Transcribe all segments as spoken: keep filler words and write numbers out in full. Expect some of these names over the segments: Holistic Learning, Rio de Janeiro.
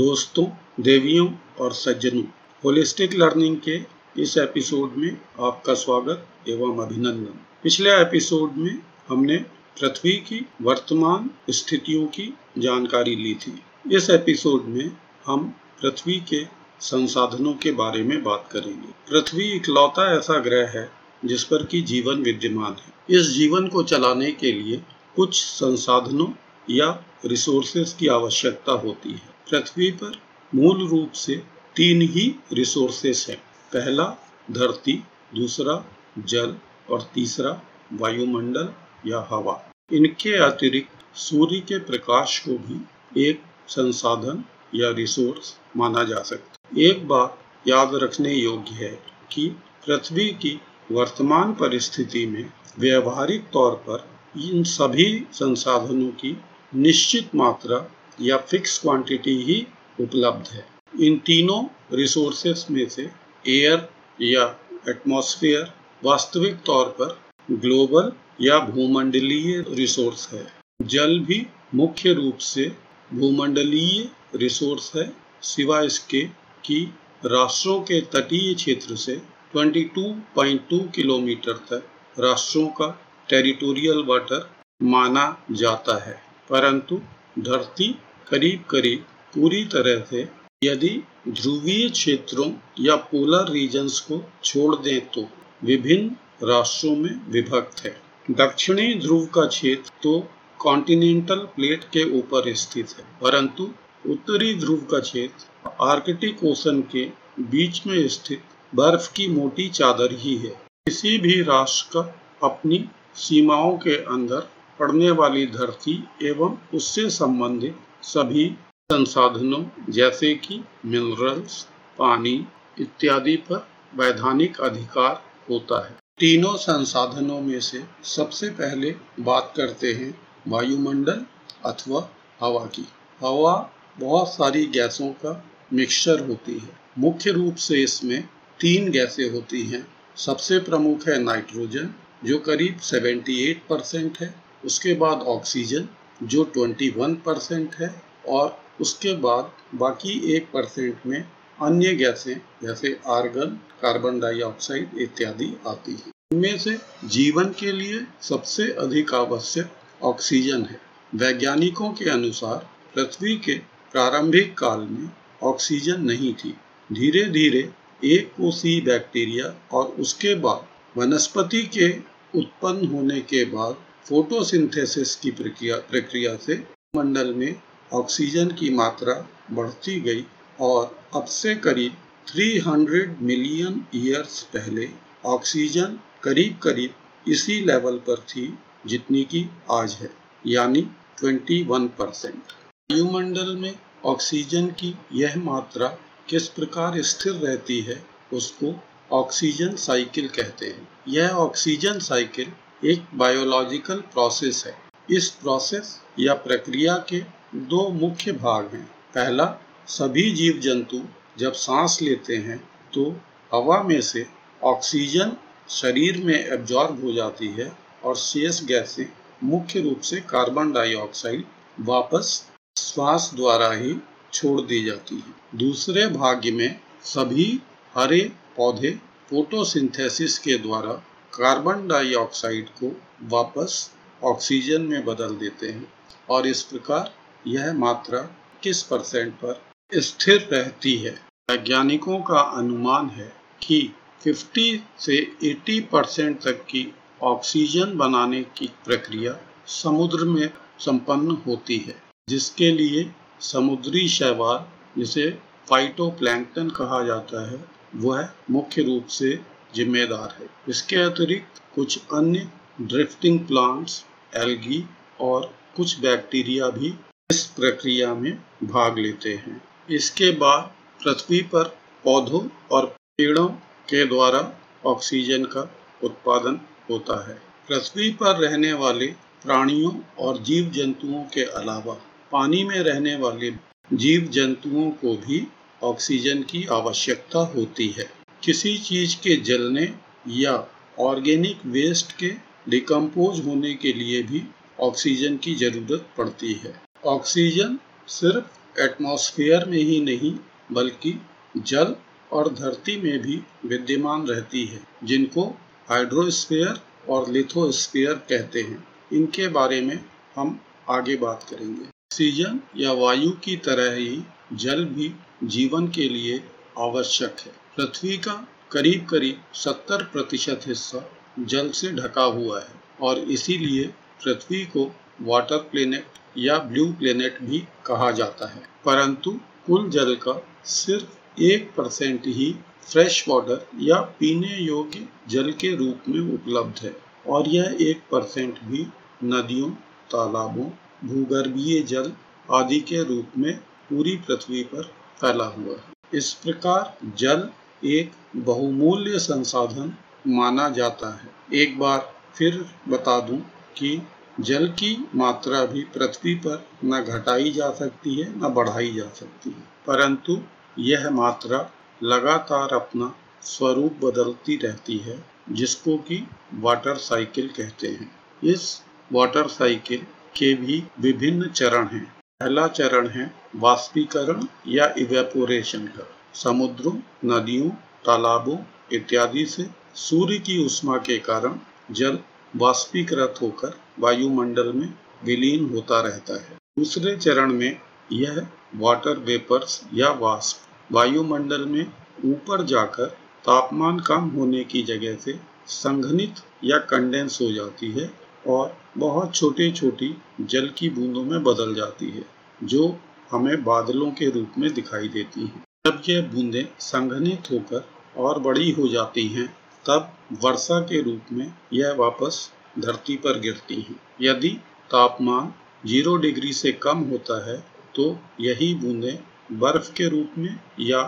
दोस्तों, देवियों और सज्जनों, होलिस्टिक लर्निंग के इस एपिसोड में आपका स्वागत एवं अभिनंदन। पिछले एपिसोड में हमने पृथ्वी की वर्तमान स्थितियों की जानकारी ली थी। इस एपिसोड में हम पृथ्वी के संसाधनों के बारे में बात करेंगे। पृथ्वी इकलौता ऐसा ग्रह है जिस पर की जीवन विद्यमान है। इस जीवन को चलाने के लिए कुछ संसाधनों या रिसोर्सेस की आवश्यकता होती है। पृथ्वी पर मूल रूप से तीन ही रिसोर्सेस हैं। पहला धरती, दूसरा जल और तीसरा वायुमंडल या हवा। इनके अतिरिक्त सूर्य के प्रकाश को भी एक संसाधन या रिसोर्स माना जा सकता है। एक बात याद रखने योग्य है कि पृथ्वी की वर्तमान परिस्थिति में व्यवहारिक तौर पर इन सभी संसाधनों की निश्चित मात्रा या फिक्स क्वांटिटी ही उपलब्ध है। इन तीनों रिसोर्सेस में से एयर या एटमॉस्फेयर वास्तविक तौर पर ग्लोबल या भूमंडलीय रिसोर्स है। जल भी मुख्य रूप से भूमंडलीय रिसोर्स है, सिवाय इसके कि राष्ट्रों के तटीय क्षेत्र से बाईस पॉइंट दो किलोमीटर तक राष्ट्रों का टेरिटोरियल वाटर माना जाता है, परंतु धरती करीब करीब पूरी तरह से यदि ध्रुवीय क्षेत्रों या पोलर रीजन्स को छोड़ दें तो विभिन्न राष्ट्रों में विभक्त है। दक्षिणी ध्रुव का क्षेत्र तो कॉन्टिनेंटल प्लेट के ऊपर स्थित है, परंतु उत्तरी ध्रुव का क्षेत्र आर्कटिक ओशन के बीच में स्थित बर्फ की मोटी चादर ही है। किसी भी राष्ट्र का अपनी सीमाओं के अंदर पड़ने वाली धरती एवं उससे संबंधित सभी संसाधनों जैसे कि मिनरल्स, पानी इत्यादि पर वैधानिक अधिकार होता है। तीनों संसाधनों में से सबसे पहले बात करते हैं वायुमंडल अथवा हवा की। हवा बहुत सारी गैसों का मिक्सचर होती है। मुख्य रूप से इसमें तीन गैसें होती हैं। सबसे प्रमुख है नाइट्रोजन जो करीब अठहत्तर परसेंट है, उसके बाद ऑक्सीजन जो इक्कीस परसेंट है और उसके बाद बाकी एक परसेंट में अन्य गैसें जैसे आर्गन, कार्बन डाइऑक्साइड इत्यादि आती हैं। इनमें से जीवन के लिए सबसे अधिक आवश्यक ऑक्सीजन है। वैज्ञानिकों के अनुसार पृथ्वी के प्रारंभिक काल में ऑक्सीजन नहीं थी। धीरे धीरे एककोशीय बैक्टीरिया और उसके बाद वनस्पति के उत्पन्न होने के बाद फोटोसिंथेसिस की प्रक्रिया प्रक्रिया से मंडल में ऑक्सीजन की मात्रा बढ़ती गई और अब से करीब तीन सौ मिलियन ईयर्स पहले ऑक्सीजन करीब करीब इसी लेवल पर थी जितनी की आज है, यानी इक्कीस परसेंट। वायुमंडल में ऑक्सीजन की यह मात्रा किस प्रकार स्थिर रहती है उसको ऑक्सीजन साइकिल कहते हैं। यह ऑक्सीजन साइकिल एक बायोलॉजिकल प्रोसेस है। इस प्रोसेस या प्रक्रिया के दो मुख्य भाग हैं। पहला, सभी जीव जंतु जब सांस लेते हैं तो हवा में से ऑक्सीजन शरीर में एब्जॉर्ब हो जाती है और शेष गैसें मुख्य रूप से कार्बन डाइऑक्साइड वापस श्वास द्वारा ही छोड़ दी जाती है। दूसरे भाग में सभी हरे पौधे फोटोसिंथेसिस के द्वारा कार्बन डाइऑक्साइड को वापस ऑक्सीजन में बदल देते हैं और इस प्रकार यह मात्रा किस परसेंट पर स्थिर रहती है। वैज्ञानिकों का अनुमान है कि पचास से अस्सी परसेंट तक की ऑक्सीजन बनाने की प्रक्रिया समुद्र में संपन्न होती है, जिसके लिए समुद्री शैवाल जिसे फाइटोप्लैंक्टन कहा जाता है वह मुख्य रूप से जिम्मेदार है। इसके अतिरिक्त कुछ अन्य ड्रिफ्टिंग प्लांट्स, एल्गी और कुछ बैक्टीरिया भी इस प्रक्रिया में भाग लेते हैं। इसके बाद पृथ्वी पर पौधों और पेड़ों के द्वारा ऑक्सीजन का उत्पादन होता है। पृथ्वी पर रहने वाले प्राणियों और जीव जंतुओं के अलावा पानी में रहने वाले जीव जंतुओं को भी ऑक्सीजन की आवश्यकता होती है। किसी चीज के जलने या ऑर्गेनिक वेस्ट के डिकम्पोज होने के लिए भी ऑक्सीजन की जरूरत पड़ती है। ऑक्सीजन सिर्फ एटमॉस्फेयर में ही नहीं बल्कि जल और धरती में भी विद्यमान रहती है, जिनको हाइड्रोस्फीयर और लिथोस्फीयर कहते हैं। इनके बारे में हम आगे बात करेंगे। ऑक्सीजन या वायु की तरह ही जल भी जीवन के लिए आवश्यक है। पृथ्वी का करीब करीब सत्तर प्रतिशत हिस्सा जल से ढका हुआ है और इसीलिए पृथ्वी को वाटर प्लेनेट या ब्लू प्लेनेट भी कहा जाता है। परंतु कुल जल का सिर्फ एक परसेंट ही फ्रेश वाटर या पीने योग्य जल के रूप में उपलब्ध है और यह एक परसेंट भी नदियों, तालाबों, भूगर्भीय जल आदि के रूप में पूरी पृथ्वी पर फैला हुआ है। इस प्रकार जल एक बहुमूल्य संसाधन माना जाता है। एक बार फिर बता दूं कि जल की मात्रा भी पृथ्वी पर न घटाई जा सकती है न बढ़ाई जा सकती है, परंतु यह मात्रा लगातार अपना स्वरूप बदलती रहती है, जिसको कि वाटर साइकिल कहते हैं। इस वाटर साइकिल के भी विभिन्न चरण हैं। पहला चरण है वाष्पीकरण या इवेपोरेशन का। समुद्रों, नदियों, तालाबों इत्यादि से सूर्य की उष्मा के कारण जल वाष्पीकृत होकर वायुमंडल में विलीन होता रहता है। दूसरे चरण में यह वाटर वेपर्स या वाष्प वायुमंडल में ऊपर जाकर तापमान कम होने की जगह से संघनित या कंडेंस हो जाती है और बहुत छोटे छोटी जल की बूंदों में बदल जाती है, जो हमें बादलों के रूप में दिखाई देती है। जब यह बूंदें संघनित होकर और बड़ी हो जाती हैं, तब वर्षा के रूप में यह वापस धरती पर गिरती हैं। यदि तापमान जीरो डिग्री से कम होता है तो यही बूंदें बर्फ के रूप में या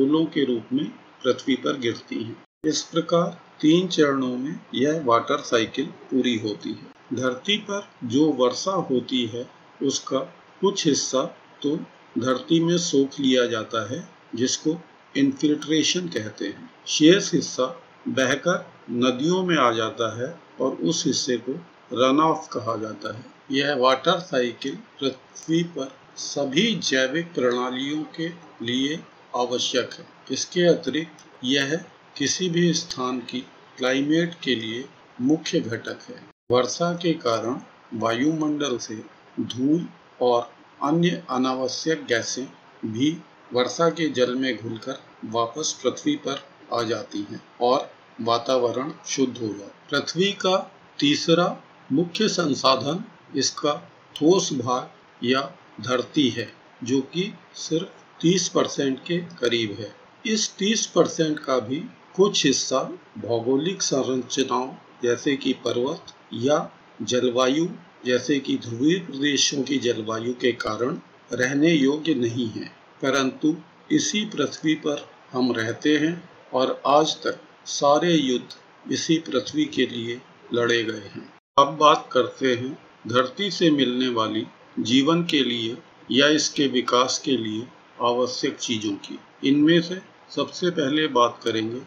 ओलों के रूप में पृथ्वी पर गिरती हैं। इस प्रकार तीन चरणों में यह वाटर साइकिल पूरी होती है। धरती पर जो वर्षा होती है उसका कुछ हिस्सा तो धरती में सोख लिया जाता है, जिसको इन्फिल्ट्रेशन कहते हैं। शेष हिस्सा बहकर नदियों में आ जाता है और उस हिस्से को रन ऑफ कहा जाता है। यह वाटर साइकिल पृथ्वी पर सभी जैविक प्रणालियों के लिए आवश्यक है। इसके अतिरिक्त यह किसी भी स्थान की क्लाइमेट के लिए मुख्य घटक है। वर्षा के कारण वायुमंडल से धूल और अन्य अनावश्यक गैसें भी वर्षा के जल में घुलकर वापस पृथ्वी पर आ जाती हैं और वातावरण शुद्ध हो जाता है। पृथ्वी का तीसरा मुख्य संसाधन इसका ठोस भाग या धरती है, जो कि सिर्फ तीस परसेंट के करीब है। इस तीस परसेंट का भी कुछ हिस्सा भौगोलिक संरचनाओं जैसे कि पर्वत या जलवायु जैसे कि ध्रुवीय प्रदेशों की जलवायु के कारण रहने योग्य नहीं है, परंतु इसी पृथ्वी पर हम रहते हैं और आज तक सारे युद्ध इसी पृथ्वी के लिए लड़े गए हैं। अब बात करते हैं धरती से मिलने वाली जीवन के लिए या इसके विकास के लिए आवश्यक चीज़ों की। इनमें से सबसे पहले बात करेंगे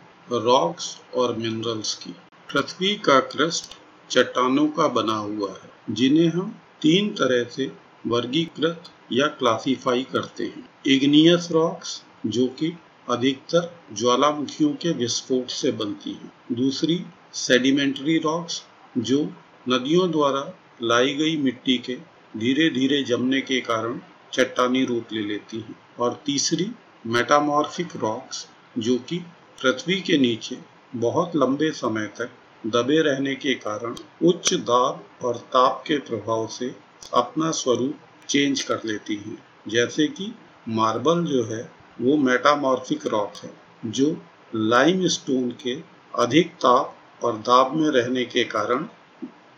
रॉक्स और मिनरल्स की। पृथ्वी का क्रस्ट चट्टानों का बना हुआ है, जिन्हें हम तीन तरह से वर्गीकृत या क्लासिफाई करते हैं। इग्नियस रॉक्स, जो कि अधिकतर ज्वालामुखियों के विस्फोट से बनती है। दूसरी सेडिमेंटरी रॉक्स, जो नदियों द्वारा लाई गई मिट्टी के धीरे धीरे जमने के कारण चट्टानी रूप ले लेती है। और तीसरी मेटामॉर्फिक रॉक्स, जो कि पृथ्वी के नीचे बहुत लंबे समय तक दबे रहने के कारण उच्च दाब और ताप के प्रभाव से अपना स्वरूप चेंज कर लेती है। जैसे कि मार्बल जो है वो मेटामॉर्फिक रॉक है, जो लाइम स्टोन के अधिक ताप और दाब में रहने के कारण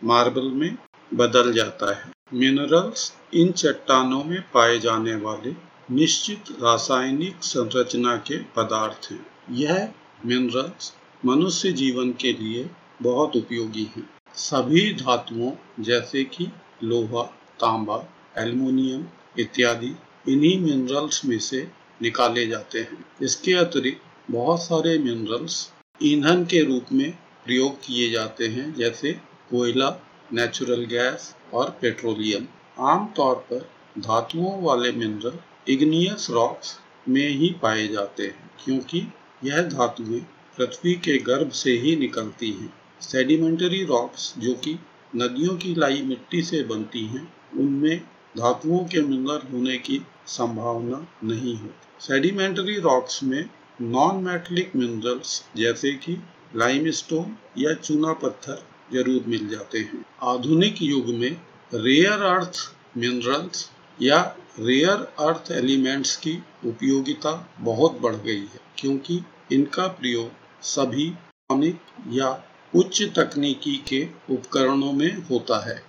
मार्बल में बदल जाता है। मिनरल्स इन चट्टानों में पाए जाने वाले निश्चित रासायनिक संरचना के पदार्थ हैं। यह मिनरल्स मनुष्य जीवन के लिए बहुत उपयोगी हैं। सभी धातुओं जैसे कि लोहा, तांबा, एल्युमिनियम इत्यादि इन्हीं मिनरल्स में से निकाले जाते हैं। इसके अतिरिक्त बहुत सारे मिनरल्स ईंधन के रूप में प्रयोग किए जाते हैं, जैसे कोयला, नेचुरल गैस और पेट्रोलियम। आमतौर पर धातुओं वाले मिनरल इग्नियस रॉक्स में ही पाए जाते हैं क्योंकि यह धातुएं पृथ्वी के गर्भ से ही निकलती हैं। सेडिमेंटरी रॉक्स जो कि नदियों की लाई मिट्टी से बनती हैं उनमें धातुओं के मिनरल होने की संभावना नहीं होती। सेडिमेंटरी रॉक्स में नॉन मेटलिक मिनरल्स जैसे कि लाइमस्टोन या चूना पत्थर जरूर मिल जाते हैं। आधुनिक युग में रेयर अर्थ मिनरल्स या रेयर अर्थ एलिमेंट्स की उपयोगिता बहुत बढ़ गई है क्योंकि इनका प्रयोग सभी आधुनिक या उच्च तकनीकी के उपकरणों में होता है।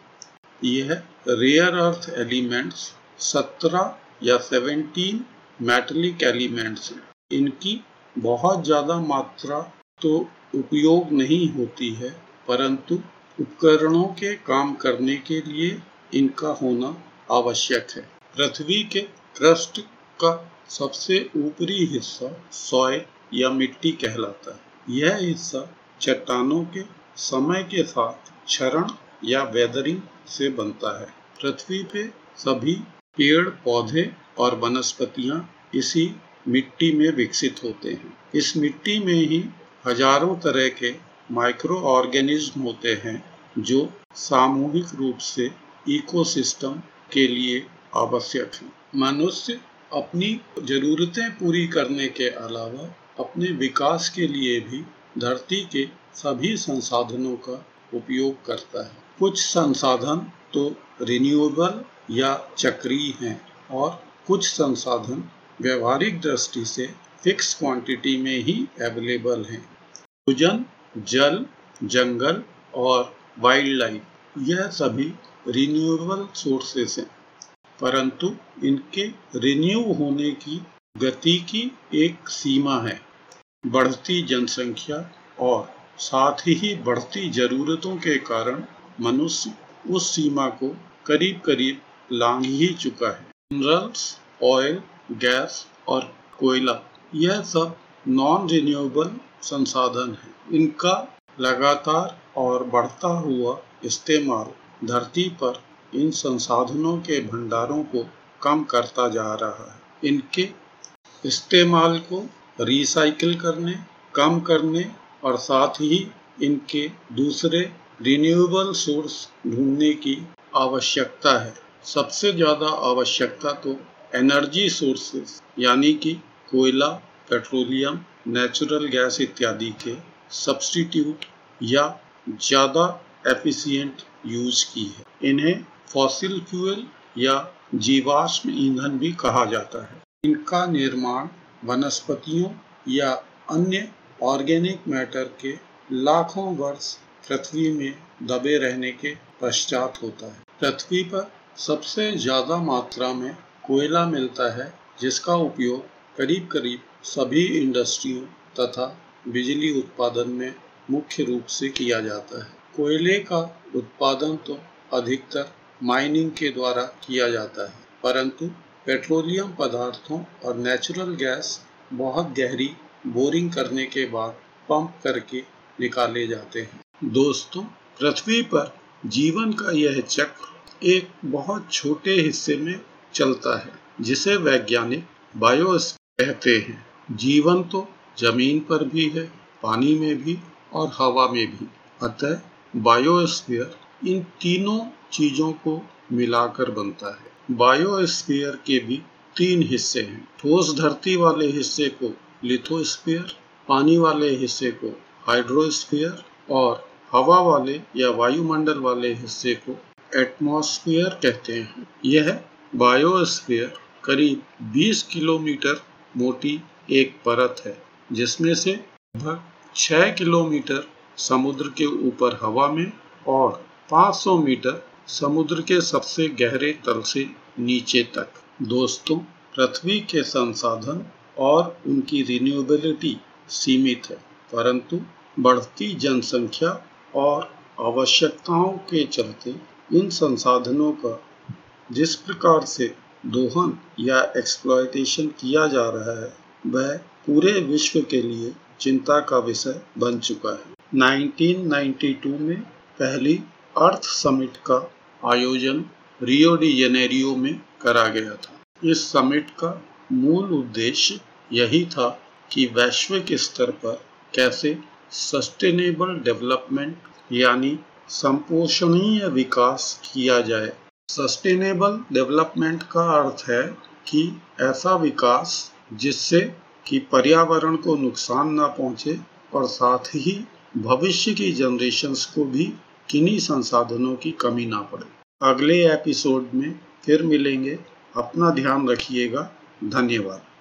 यह रेयर अर्थ एलिमेंट्स सत्रह या सत्रह मेटलिक एलिमेंट्स हैं। इनकी बहुत ज़्यादा मात्रा तो उपयोग नहीं होती है परंतु उपकरणों के काम करने के लिए इनका होना आवश्यक है। पृथ्वी के क्रस्ट का सबसे ऊपरी हिस्सा सॉइल या मिट्टी कहलाता है। यह हिस्सा चट्टानों के समय के साथ क्षरण या वेदरिंग से बनता है। पृथ्वी पे सभी पेड़ पौधे और वनस्पतियां इसी मिट्टी में विकसित होते हैं। इस मिट्टी में ही हजारों तरह के माइक्रो ऑर्गेनिज्म होते हैं जो सामूहिक रूप से इकोसिस्टम के लिए आवश्यक हैं। मनुष्य अपनी जरूरतें पूरी करने के अलावा अपने विकास के लिए भी धरती के सभी संसाधनों का उपयोग करता है। कुछ संसाधन तो रिन्यूएबल या चक्रीय हैं और कुछ संसाधन व्यवहारिक दृष्टि से फिक्स क्वांटिटी में ही अवेलेबल हैं। भूजन, जल, जंगल और वाइल्ड लाइफ यह सभी रिन्यूएबल सोर्सेस हैं परंतु इनके रिन्यू होने की गति की एक सीमा है। बढ़ती जनसंख्या और साथ ही बढ़ती ज़रूरतों के कारण मनुष्य उस सीमा को करीब करीब लांघ ही चुका है। मिनरल्स, ऑयल, गैस और कोयला यह सब नॉन रिन्यूएबल संसाधन है। इनका लगातार और बढ़ता हुआ इस्तेमाल धरती पर इन संसाधनों के भंडारों को कम करता जा रहा है। इनके इस्तेमाल को रिसाइकिल करने, कम करने और साथ ही इनके दूसरे रिन्यूएबल सोर्स ढूंढने की आवश्यकता है। सबसे ज़्यादा आवश्यकता तो एनर्जी सोर्सेस यानी कि कोयला, पेट्रोलियम, नेचुरल गैस इत्यादि के सब्स्टिट्यूट या ज़्यादा एफिशिएंट यूज की है। इन्हें फॉसिल फ्यूल या जीवाश्म ईंधन भी कहा जाता है। इनका निर्माण वनस्पतियों या अन्य ऑर्गेनिक मैटर के लाखों वर्ष पृथ्वी में दबे रहने के पश्चात होता है। पृथ्वी पर सबसे ज़्यादा मात्रा में कोयला मिलता है जिसका उपयोग करीब करीब सभी इंडस्ट्रियों तथा बिजली उत्पादन में मुख्य रूप से किया जाता है। कोयले का उत्पादन तो अधिकतर माइनिंग के द्वारा किया जाता है परंतु पेट्रोलियम पदार्थों और नेचुरल गैस बहुत गहरी बोरिंग करने के बाद पंप करके निकाले जाते हैं। दोस्तों, पृथ्वी पर जीवन का यह चक्र एक बहुत छोटे हिस्से में चलता है जिसे वैज्ञानिक बायोस्फीयर कहते हैं। जीवन तो जमीन पर भी है, पानी में भी और हवा में भी। अतः बायोस्फीयर इन तीनों चीज़ों को मिलाकर बनता है। बायोस्फीयर के भी तीन हिस्से हैं। ठोस धरती वाले हिस्से को लिथोस्फीयर, पानी वाले हिस्से को हाइड्रोस्फीयर और हवा वाले या वायुमंडल वाले हिस्से को एटमॉस्फीयर कहते हैं। यह बायोस्फीयर करीब बीस किलोमीटर मोटी एक परत है जिसमें से लगभग छह किलोमीटर समुद्र के ऊपर हवा में और पाँच सौ मीटर समुद्र के सबसे गहरे तल से नीचे तक। दोस्तों, पृथ्वी के संसाधन और उनकी रिन्यूएबिलिटी सीमित है परंतु बढ़ती जनसंख्या और आवश्यकताओं के चलते इन संसाधनों का जिस प्रकार से दोहन या एक्सप्लॉयटेशन किया जा रहा है वह पूरे विश्व के लिए चिंता का विषय बन चुका है। उन्नीस सौ बानवे में पहली अर्थ समिट का आयोजन रियो डी जनेरियो में करा गया था। इस समिट का मूल उद्देश्य यही था कि वैश्विक स्तर पर कैसे सस्टेनेबल डेवलपमेंट यानी संपोषणीय विकास किया जाए। सस्टेनेबल डेवलपमेंट का अर्थ है कि ऐसा विकास जिससे कि पर्यावरण को नुकसान ना पहुंचे और साथ ही भविष्य की जनरेशन्स को भी किन्हीं संसाधनों की कमी ना पड़े। अगले एपिसोड में फिर मिलेंगे। अपना ध्यान रखिएगा। धन्यवाद।